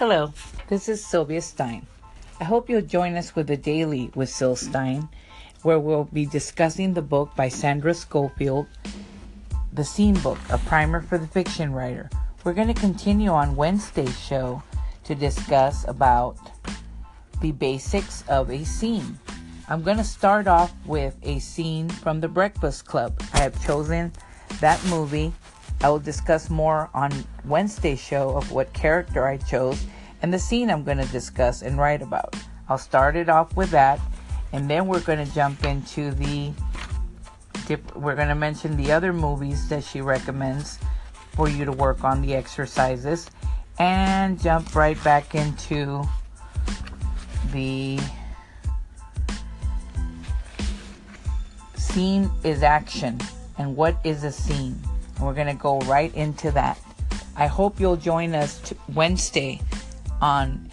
Hello, this is Sylvia Stein. I hope you'll join us with the Daily with Syl Stein, where we'll be discussing the book by Sandra Scofield, The Scene Book, a primer for the fiction writer. We're going to continue on Wednesday's show to discuss about the basics of a scene. I'm going to start off with a scene from The Breakfast Club. I have chosen that movie. I will discuss more on Wednesday's show of what character I chose and the scene I'm going to discuss and write about. I'll start it off with that, and then we're going to jump into we're going to mention the other movies that she recommends for you to work on the exercises, and jump right back into the scene is action. And what is a scene? We're going to go right into that. I hope you'll join us Wednesday on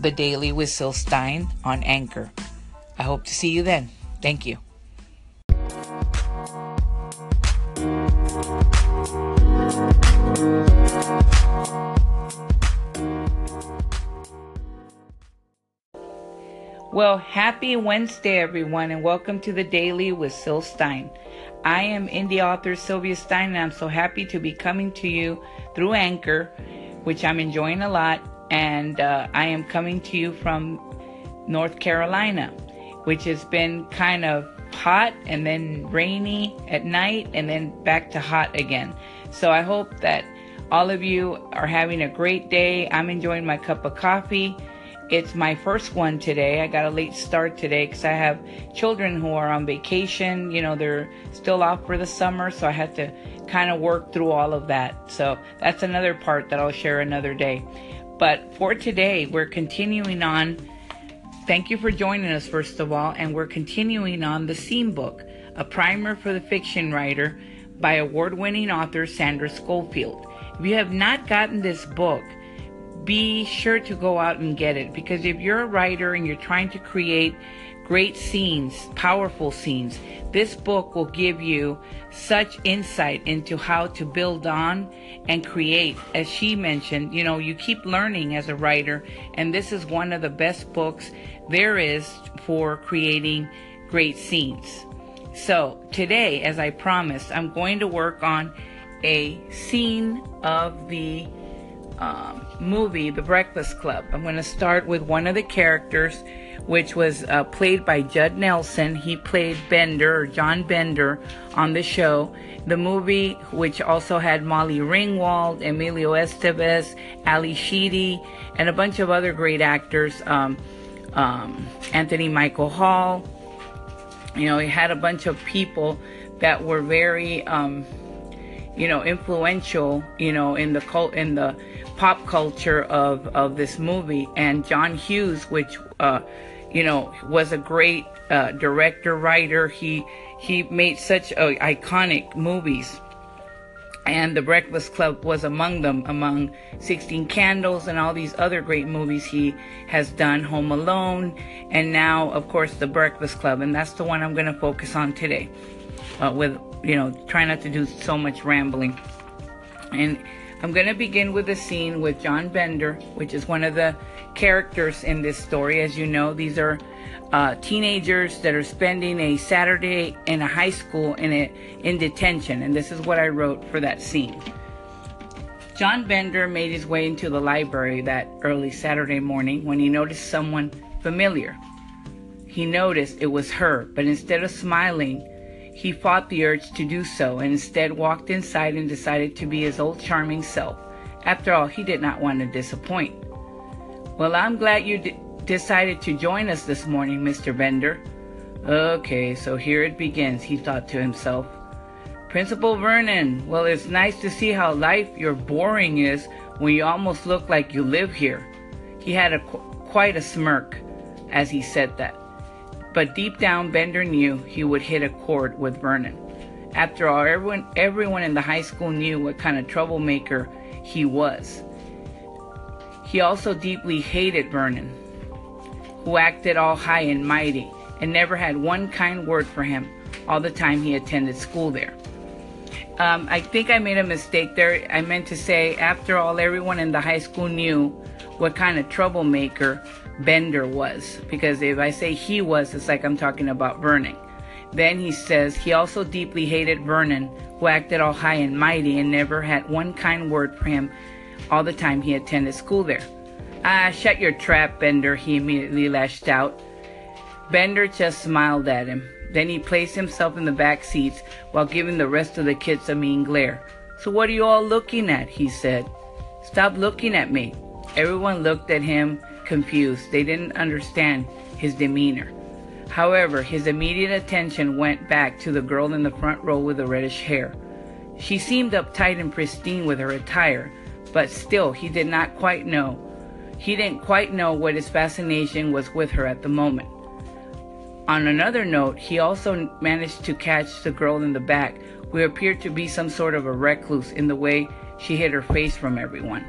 The Daily with Syl Stein on Anchor. I hope to see you then. Thank you. Well, happy Wednesday, everyone, and welcome to The Daily with Syl Stein. I am indie author Sylvia Stein, and I'm so happy to be coming to you through Anchor, which I'm enjoying a lot. And I am coming to you from North Carolina, which has been kind of hot and then rainy at night and then back to hot again. So I hope that all of you are having a great day. I'm enjoying my cup of coffee. It's my first one today. I got a late start today because I have children who are on vacation. You know, they're still off for the summer, so I had to kind of work through all of that. So that's another part that I'll share another day. But for today, we're continuing on. Thank you for joining us, first of all. And we're continuing on The Scene Book, a primer for the fiction writer by award-winning author Sandra Scofield. If you have not gotten this book, be sure to go out and get it, because if you're a writer and you're trying to create great scenes, powerful scenes, this book will give you such insight into how to build on and create. As she mentioned, you know, you keep learning as a writer, and this is one of the best books there is for creating great scenes. So today, as I promised, I'm going to work on a scene of the movie The Breakfast Club. I'm going to start with one of the characters, which was played by Judd Nelson. He played Bender, or John Bender, on the show. The movie, which also had Molly Ringwald, Emilio Estevez, Ali Sheedy, and a bunch of other great actors. Anthony Michael Hall. You know, it had a bunch of people that were very influential, in the pop culture of this movie. And John Hughes, which was a great director, writer. He made such iconic movies, and The Breakfast Club was among them, among 16 Candles and all these other great movies he has done, Home Alone, and now, of course, The Breakfast Club. And that's the one I'm going to focus on today, try not to do so much rambling. And I'm going to begin with a scene with John Bender, which is one of the characters in this story. As you know, these are teenagers that are spending a Saturday in a high school in detention. And this is what I wrote for that scene. John Bender made his way into the library that early Saturday morning when he noticed someone familiar. He noticed it was her, but instead of smiling, he fought the urge to do so, and instead walked inside and decided to be his old charming self. After all, he did not want to disappoint. Well, I'm glad you decided to join us this morning, Mr. Bender. Okay, so here it begins, he thought to himself. Principal Vernon, well, it's nice to see how life your boring is when you almost look like you live here. He had quite a smirk as he said that. But deep down, Bender knew he would hit a chord with Vernon. After all, everyone in the high school knew what kind of troublemaker he was. He also deeply hated Vernon, who acted all high and mighty and never had one kind word for him all the time he attended school there. I think I made a mistake there. I meant to say, after all, everyone in the high school knew what kind of troublemaker Bender was. Because if I say he was, it's like I'm talking about Vernon. Then he says he also deeply hated Vernon, who acted all high and mighty and never had one kind word for him all the time he attended school there. Ah, shut your trap, Bender, he immediately lashed out. Bender just smiled at him. Then he placed himself in the back seats while giving the rest of the kids a mean glare. So what are you all looking at? He said. Stop looking at me. Everyone looked at him, confused. They didn't understand his demeanor. However, his immediate attention went back to the girl in the front row with the reddish hair. She seemed uptight and pristine with her attire, but still he did not quite know. He didn't quite know what his fascination was with her at the moment. On another note, he also managed to catch the girl in the back, who appeared to be some sort of a recluse in the way she hid her face from everyone.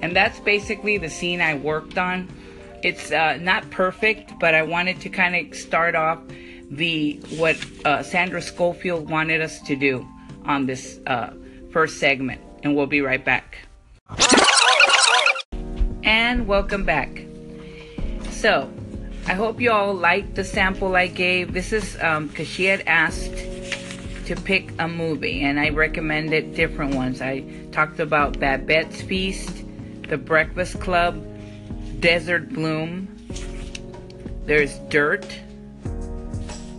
And that's basically the scene I worked on. It's not perfect, but I wanted to kind of start off what Sandra Scofield wanted us to do on this first segment. And we'll be right back. And welcome back. So, I hope you all liked the sample I gave. This is because she had asked to pick a movie, and I recommended different ones. I talked about Babette's Feast, The Breakfast Club, Desert Bloom, there's Dirt,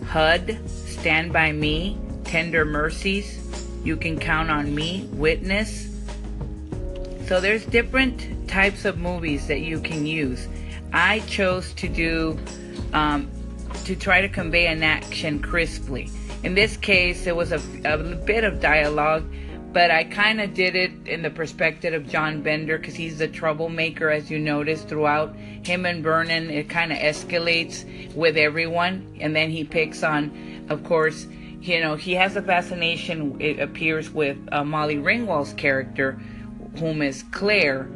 HUD, Stand By Me, Tender Mercies, You Can Count On Me, Witness. So there's different types of movies that you can use. I chose to do, to try to convey an action crisply. In this case, there was a bit of dialogue, but I kind of did it in the perspective of John Bender, because he's the troublemaker, as you notice, throughout. Him and Vernon, it kind of escalates with everyone, and then he picks on, of course, you know, he has a fascination, it appears, with Molly Ringwald's character, whom is Claire,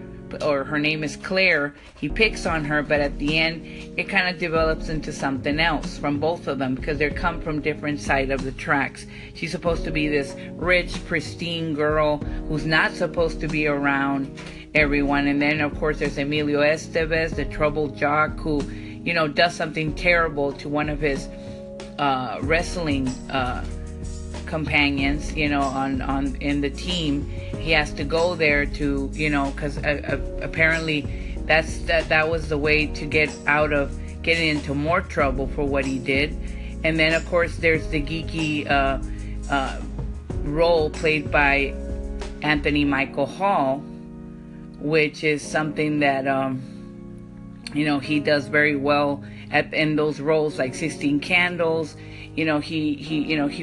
or her name is Claire. He picks on her, but at the end it kind of develops into something else from both of them, because they come from different sides of the tracks. She's supposed to be this rich, pristine girl who's not supposed to be around everyone. And then, of course, there's Emilio Estevez, the troubled jock, who, you know, does something terrible to one of his wrestling companions, you know, on in the team. He has to go there to, you know, because apparently that was the way to get out of getting into more trouble for what he did. And then, of course, there's the geeky role played by Anthony Michael Hall, which is something that you know, he does very well in those roles, like 16 Candles. You know, he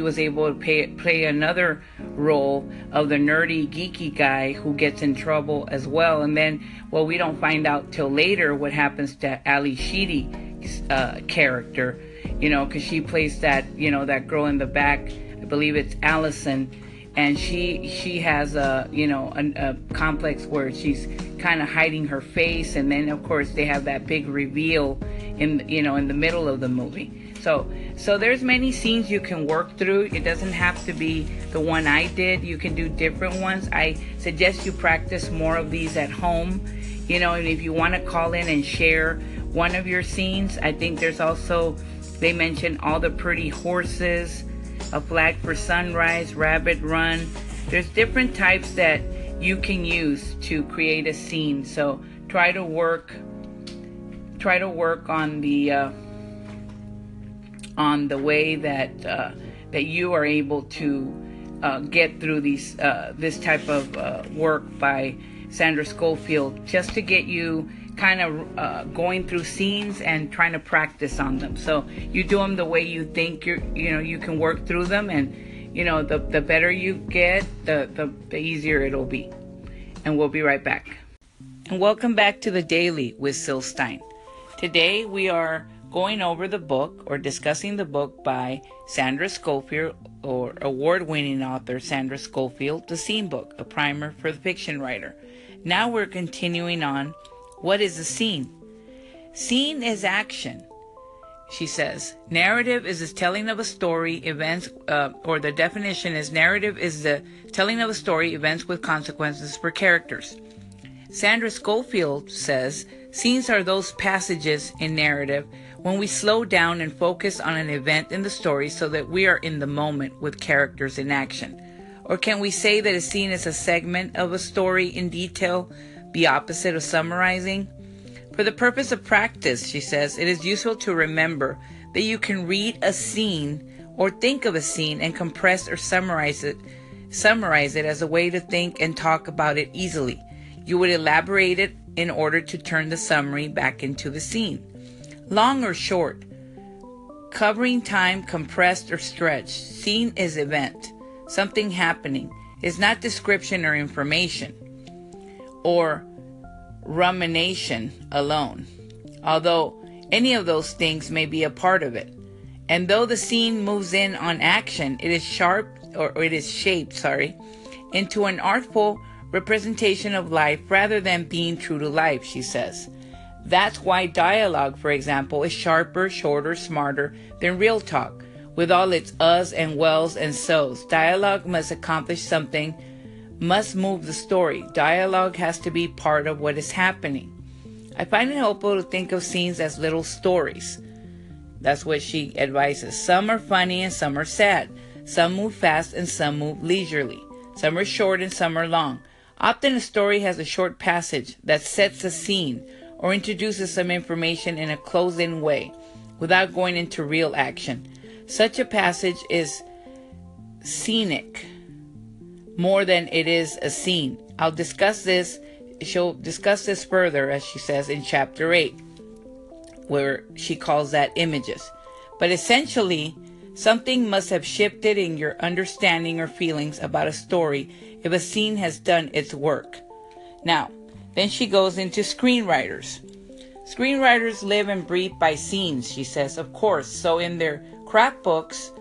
was able to play another role of the nerdy, geeky guy who gets in trouble as well. And then, well, we don't find out till later what happens to Ali Sheedy's character, you know, because she plays that, you know, that girl in the back. I believe it's Allison. And she has a, you know, a complex where she's kind of hiding her face. And then, of course, they have that big reveal in, you know, in the middle of the movie. So there's many scenes you can work through. It doesn't have to be the one I did. You can do different ones. I suggest you practice more of these at home, you know, and if you want to call in and share one of your scenes. I think there's also, they mentioned All the Pretty Horses, A Flag for Sunrise, Rabbit Run. There's different types that you can use to create a scene. So try to work on the way that you are able to get through these this type of work by Sandra Scofield, just to get you kind of going through scenes and trying to practice on them. So you do them the way you think you can work through them, and you know, the better you get, the easier it'll be. And we'll be right back. And welcome back to The Daily with Syl Stein. Today we are going over the book, or discussing the book by Sandra Scofield, or award-winning author Sandra Scofield, The Scene Book, a primer for the fiction writer. Now we're continuing on, what is a scene? Scene is action. she says. Narrative is the telling of a story, events, or the definition is narrative is the telling of a story, events with consequences for characters. Sandra Scofield says, scenes are those passages in narrative when we slow down and focus on an event in the story so that we are in the moment with characters in action. Or can we say that a scene is a segment of a story in detail, the opposite of summarizing? For the purpose of practice, she says, it is useful to remember that you can read a scene or think of a scene and compress or summarize it as a way to think and talk about it easily. You would elaborate it in order to turn the summary back into the scene. Long or short, covering time, compressed or stretched, scene is event. Something happening is not description or information or rumination alone, although any of those things may be a part of it. And though the scene moves in on action, it is shaped into an artful representation of life rather than being true to life, she says. That's why dialogue, for example, is sharper, shorter, smarter than real talk. With all its us and wells and so's, dialogue must accomplish something, must move the story. Dialogue has to be part of what is happening. I find it helpful to think of scenes as little stories. That's what she advises. Some are funny and some are sad. Some move fast and some move leisurely. Some are short and some are long. Often a story has a short passage that sets a scene or introduces some information in a close-in way without going into real action. Such a passage is scenic more than it is a scene. She'll discuss this further, as she says, in chapter 8, where she calls that images. But essentially, something must have shifted in your understanding or feelings about a story if a scene has done its work. Now, then she goes into screenwriters. Screenwriters live and breathe by scenes, she says, of course, so in their craft books,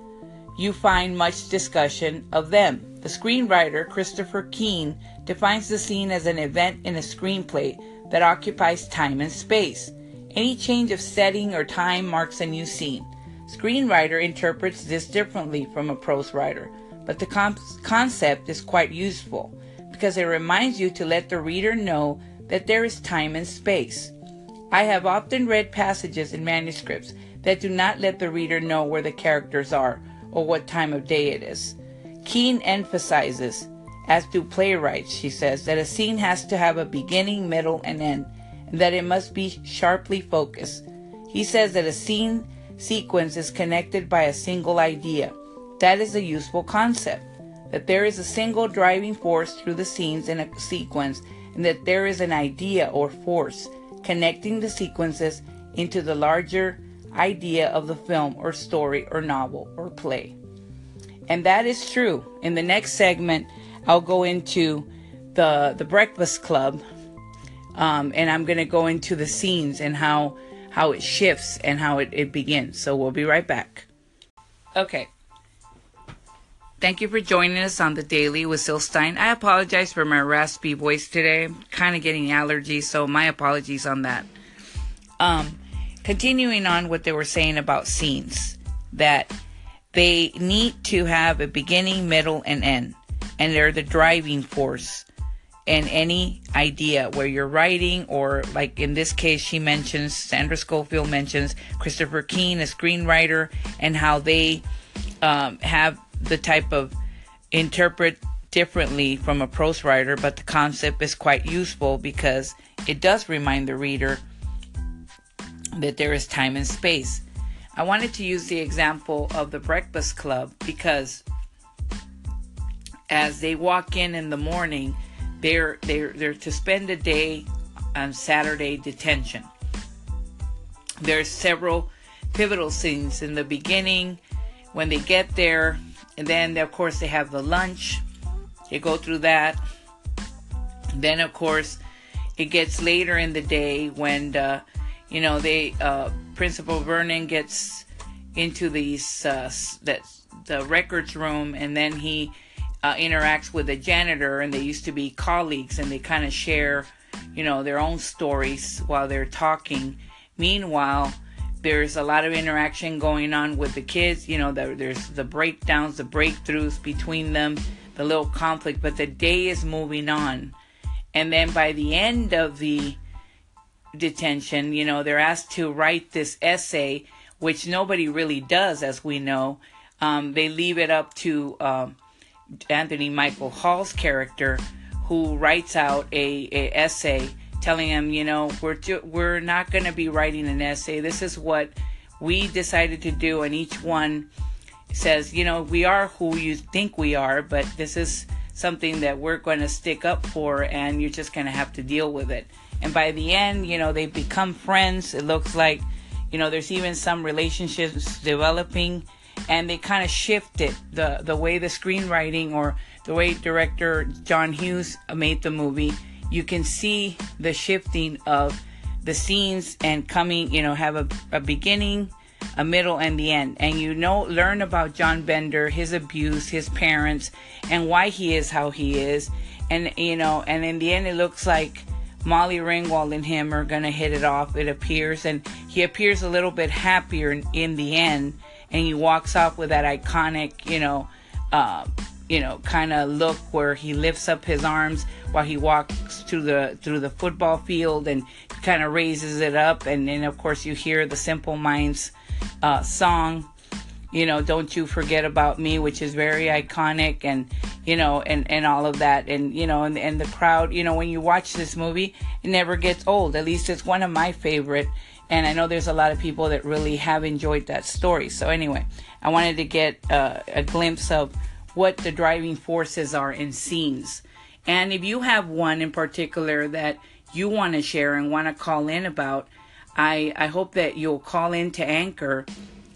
you find much discussion of them. The screenwriter, Christopher Keane, defines the scene as an event in a screenplay that occupies time and space. Any change of setting or time marks a new scene. Screenwriter interprets this differently from a prose writer, but the concept is quite useful because it reminds you to let the reader know that there is time and space. I have often read passages in manuscripts that do not let the reader know where the characters are or what time of day it is. Keane emphasizes, as do playwrights, she says, that a scene has to have a beginning, middle, and end, and that it must be sharply focused. He says that a scene sequence is connected by a single idea. That is a useful concept, that there is a single driving force through the scenes in a sequence, and that there is an idea or force connecting the sequences into the larger idea of the film or story or novel or play. And that is true. In the next segment, I'll go into the Breakfast Club, and I'm going to go into the scenes and how it shifts and how it begins. So we'll be right back. Okay. Thank you for joining us on The Daily with Syl Stein. I apologize for my raspy voice today. I'm kind of getting allergies, so my apologies on that. Continuing on what they were saying about scenes, that they need to have a beginning, middle, and end. And they're the driving force in any idea where you're writing, or like in this case, she mentions, Sandra Scofield mentions Christopher Keane, a screenwriter, and how they have the type of interpret differently from a prose writer, but the concept is quite useful because it does remind the reader that there is time and space. I wanted to use the example of The Breakfast Club because as they walk in the morning, they're to spend a day on Saturday detention. There's several pivotal scenes in the beginning when they get there, and then of course they have the lunch. They go through that. Then of course it gets later in the day when Principal Vernon gets into the records room, and then he interacts with the janitor, and they used to be colleagues, and they kind of share, their own stories while they're talking. Meanwhile, There's a lot of interaction going on with the kids. You know, there's the breakdowns, the breakthroughs between them, the little conflict. But the day is moving on. And then by the end of the detention, you know, they're asked to write this essay, which nobody really does, as we know. They leave it up to Anthony Michael Hall's character, who writes out a essay telling him, you know, we're not going to be writing an essay. This is what we decided to do. And each one says, you know, we are who you think we are, but this is something that we're going to stick up for, and you're just going to have to deal with it. And by the end, you know, they become friends. It looks like, you know, there's even some relationships developing, and they kind of shifted the way the screenwriting or the way director John Hughes made the movie. You can see the shifting of the scenes and coming, you know, have a beginning, a middle, and the end. And you know, learn about John Bender, his abuse, his parents, and why he is how he is. And, you know, and in the end, it looks like Molly Ringwald and him are going to hit it off, it appears. And he appears a little bit happier in the end. And he walks off with that iconic, you know, kind of look where he lifts up his arms while he walks through the football field and kind of raises it up. And then, of course, you hear the Simple Minds song, you know, Don't You Forget About Me, which is very iconic, and, you know, and all of that. And, you know, and the crowd, you know, when you watch this movie, it never gets old. At least it's one of my favorite. And I know there's a lot of people that really have enjoyed that story. So anyway, I wanted to get a glimpse of what the driving forces are in scenes. And if you have one in particular that you want to share and want to call in about, I hope that you'll call in to Anchor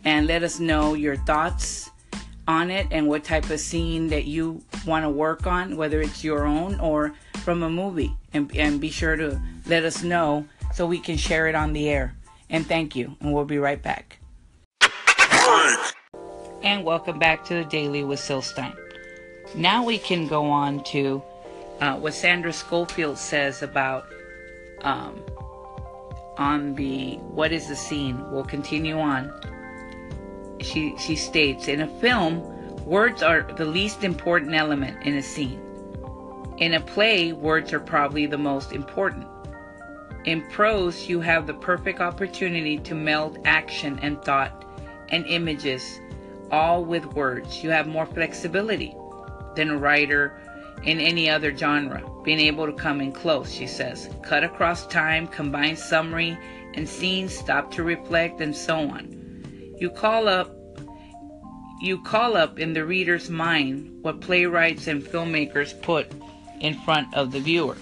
and let us know your thoughts on it and what type of scene that you want to work on, whether it's your own or from a movie. And be sure to let us know so we can share it on the air. And thank you. And we'll be right back. And welcome back to The Daily with Syl Stein. Now we can go on to what Sandra Scofield says about on the what is the scene. We'll continue on. She states, in a film, words are the least important element in a scene. In a play, words are probably the most important. In prose, you have the perfect opportunity to meld action and thought and images, all with words. You have more flexibility than a writer in any other genre, being able to come in close, she says, cut across time, combine summary and scene, stop to reflect, and so on. You call up in the reader's mind what playwrights and filmmakers put in front of the viewer.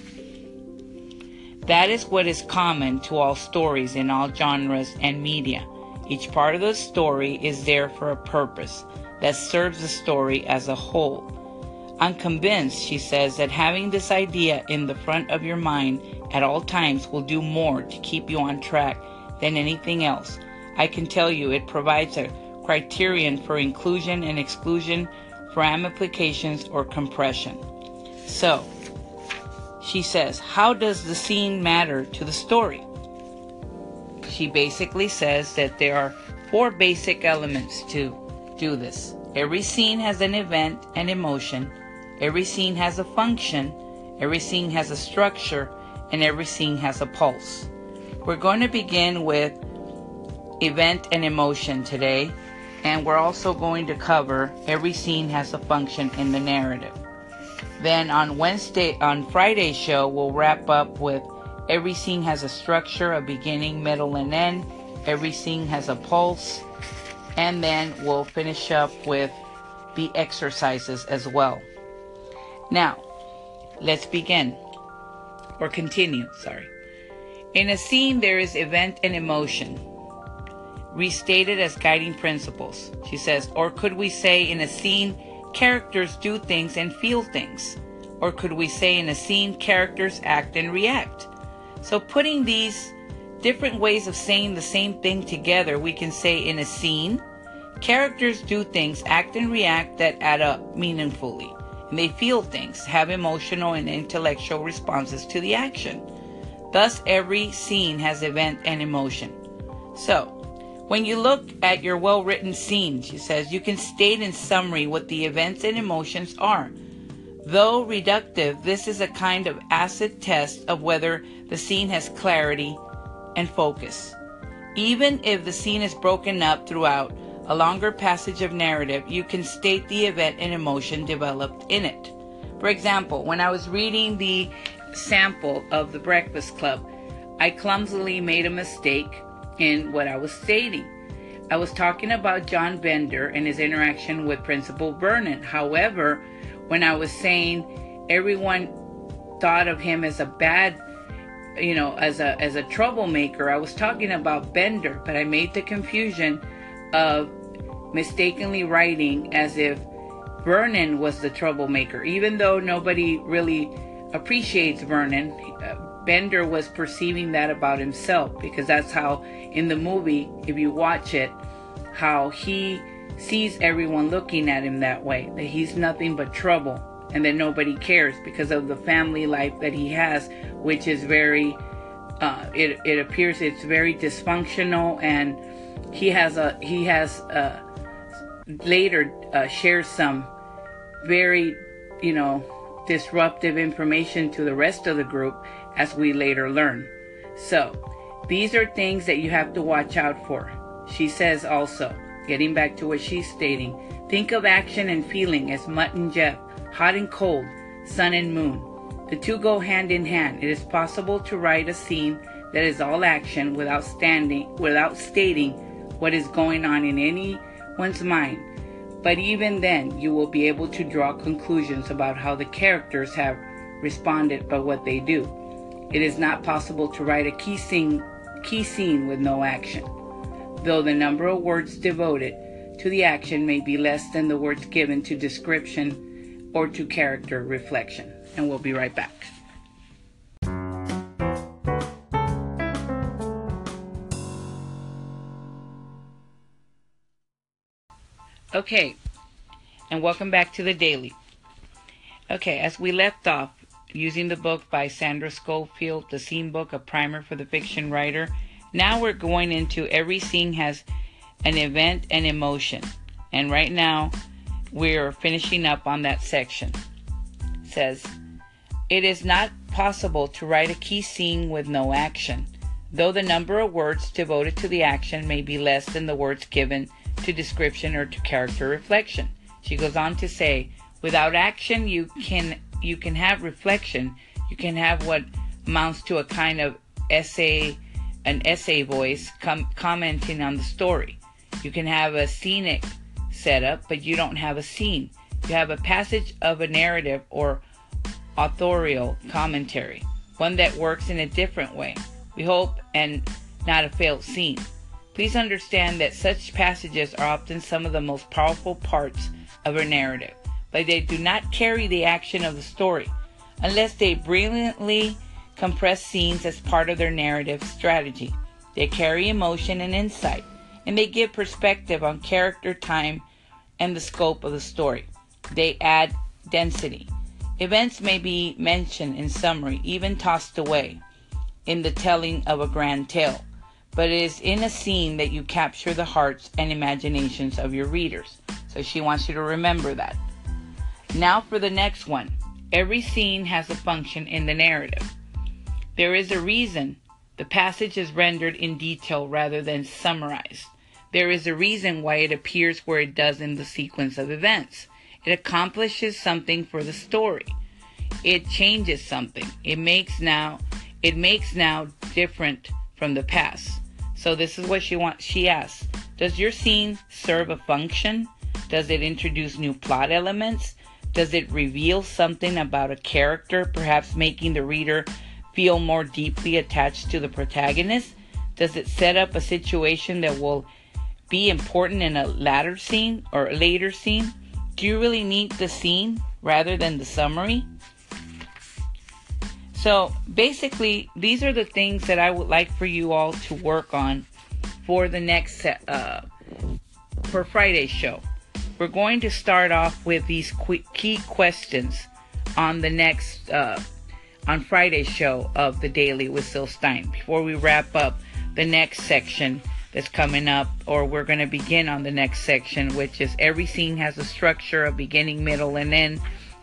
That is what is common to all stories in all genres and media. Each part of the story is there for a purpose that serves the story as a whole. I'm convinced, she says, that having this idea in the front of your mind at all times will do more to keep you on track than anything else. I can tell you it provides a criterion for inclusion and exclusion, for amplifications or compression. So, she says, how does the scene matter to the story? She basically says that there are four basic elements to do this. Every scene has an event and emotion. Every scene has a function. Every scene has a structure. And every scene has a pulse. We're going to begin with event and emotion today. And we're also going to cover every scene has a function in the narrative. Then on Friday's show, we'll wrap up with every scene has a structure, a beginning, middle, and end. Every scene has a pulse. And then we'll finish up with the exercises as well. Now, let's begin. Or continue, sorry. In a scene, there is event and emotion, restated as guiding principles, she says. Or could we say in a scene, characters do things and feel things? Or could we say in a scene, characters act and react? So putting these different ways of saying the same thing together, we can say in a scene, characters do things, act and react that add up meaningfully. And they feel things, have emotional and intellectual responses to the action. Thus, every scene has event and emotion. So, When you look at your well-written scene, she says, you can state in summary what the events and emotions are. Though reductive, this is a kind of acid test of whether the scene has clarity and focus. Even if the scene is broken up throughout a longer passage of narrative, you can state the event and emotion developed in it. For example, when I was reading the sample of The Breakfast Club, I clumsily made a mistake in what I was stating. I was talking about John Bender and his interaction with Principal Vernon. However, when I was saying everyone thought of him as a bad, as a troublemaker, I was talking about Bender, but I made the confusion of mistakenly writing as if Vernon was the troublemaker, even though nobody really appreciates Vernon. Bender was perceiving that about himself, because that's how in the movie, if you watch it, how he sees everyone looking at him that way, that he's nothing but trouble and that nobody cares because of the family life that he has, which is very it appears it's very dysfunctional, and he has later shares some very disruptive information to the rest of the group, as we later learn. So these are things that you have to watch out for. She says also, getting back to what she's stating, think of action and feeling as Mutt and Jeff, hot and cold, sun and moon. The two go hand in hand. It is possible to write a scene that is all action without stating what is going on in anyone's mind. But even then, you will be able to draw conclusions about how the characters have responded by what they do. It is not possible to write a key scene with no action, though the number of words devoted to the action may be less than the words given to description or to character reflection. And we'll be right back. Okay, and welcome back to the Daily. Okay, as we left off, using the book by Sandra Scofield, The Scene Book, a primer for the fiction writer. Now we're going into every scene has an event and emotion. And right now, we're finishing up on that section. It says, it is not possible to write a key scene with no action, though the number of words devoted to the action may be less than the words given to description or to character reflection. She goes on to say, without action, you can have reflection. You can have what amounts to a kind of essay voice commenting on the story. You can have a scenic setup, but you don't have a scene. You have a passage of a narrative or authorial commentary, one that works in a different way, we hope, and not a failed scene. Please understand that such passages are often some of the most powerful parts of a narrative, but they do not carry the action of the story, unless they brilliantly compress scenes as part of their narrative strategy. They carry emotion and insight, and they give perspective on character, time, and the scope of the story. They add density. Events may be mentioned in summary, even tossed away in the telling of a grand tale, but it is in a scene that you capture the hearts and imaginations of your readers. So she wants you to remember that. Now for the next one. Every scene has a function in the narrative. There is a reason the passage is rendered in detail rather than summarized. There is a reason why it appears where it does in the sequence of events. It accomplishes something for the story. It changes something. It makes now different from the past. So this is what she wants. She asks, does your scene serve a function? Does it introduce new plot elements? Does it reveal something about a character, perhaps making the reader feel more deeply attached to the protagonist? Does it set up a situation that will be important in a later scene? Do you really need the scene rather than the summary? So basically, these are the things that I would like for you all to work on for the next for Friday's show. We're going to start off with these key questions on the next on Friday's show of The Daily with Syl Stein, before we wrap up the next section that's coming up, or we're going to begin on the next section, which is every scene has a structure of beginning, middle, and end,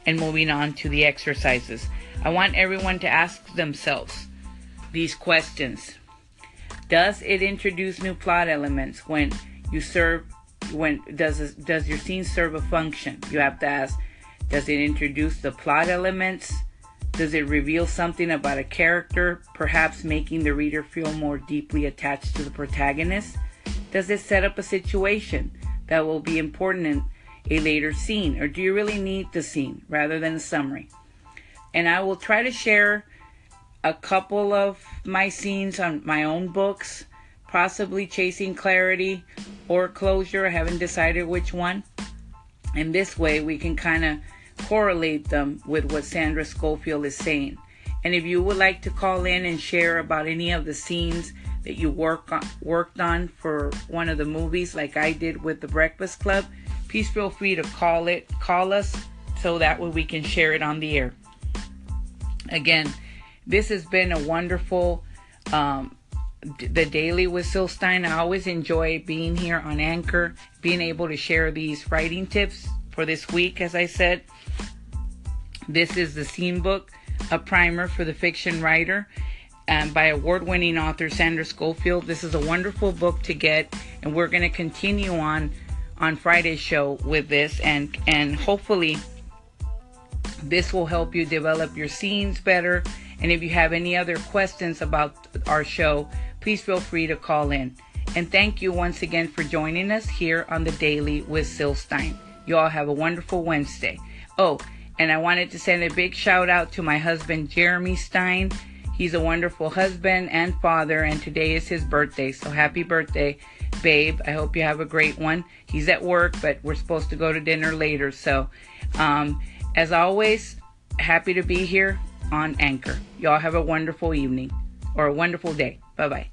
and moving on to the exercises. I want everyone to ask themselves these questions. Does it introduce new plot elements when you serve, does your scene serve a function? You have to ask, does it introduce the plot elements? Does it reveal something about a character, perhaps making the reader feel more deeply attached to the protagonist? Does it set up a situation that will be important in a later scene? Or do you really need the scene rather than a summary? And I will try to share a couple of my scenes on my own books, possibly Chasing Clarity or Closure. I haven't decided which one. And this way we can kind of correlate them with what Sandra Scofield is saying. And if you would like to call in and share about any of the scenes that you worked on for one of the movies, like I did with The Breakfast Club, please feel free to call us, so that way we can share it on the air. Again, this has been a wonderful The Daily with Syl Stein. I always enjoy being here on Anchor, being able to share these writing tips for this week. As I said, this is The Scene Book, a primer for the fiction writer, and by award-winning author Sandra Scofield. This is a wonderful book to get, and we're going to continue on Friday's show with this, and hopefully this will help you develop your scenes better. And if you have any other questions about our show, please feel free to call in. And thank you once again for joining us here on The Daily with Syl Stein. You all have a wonderful Wednesday. Oh, and I wanted to send a big shout out to my husband, Jeremy Stein. He's a wonderful husband and father, and today is his birthday. So happy birthday, babe. I hope you have a great one. He's at work, but we're supposed to go to dinner later. So as always, happy to be here on Anchor. Y'all have a wonderful evening or a wonderful day. Bye-bye.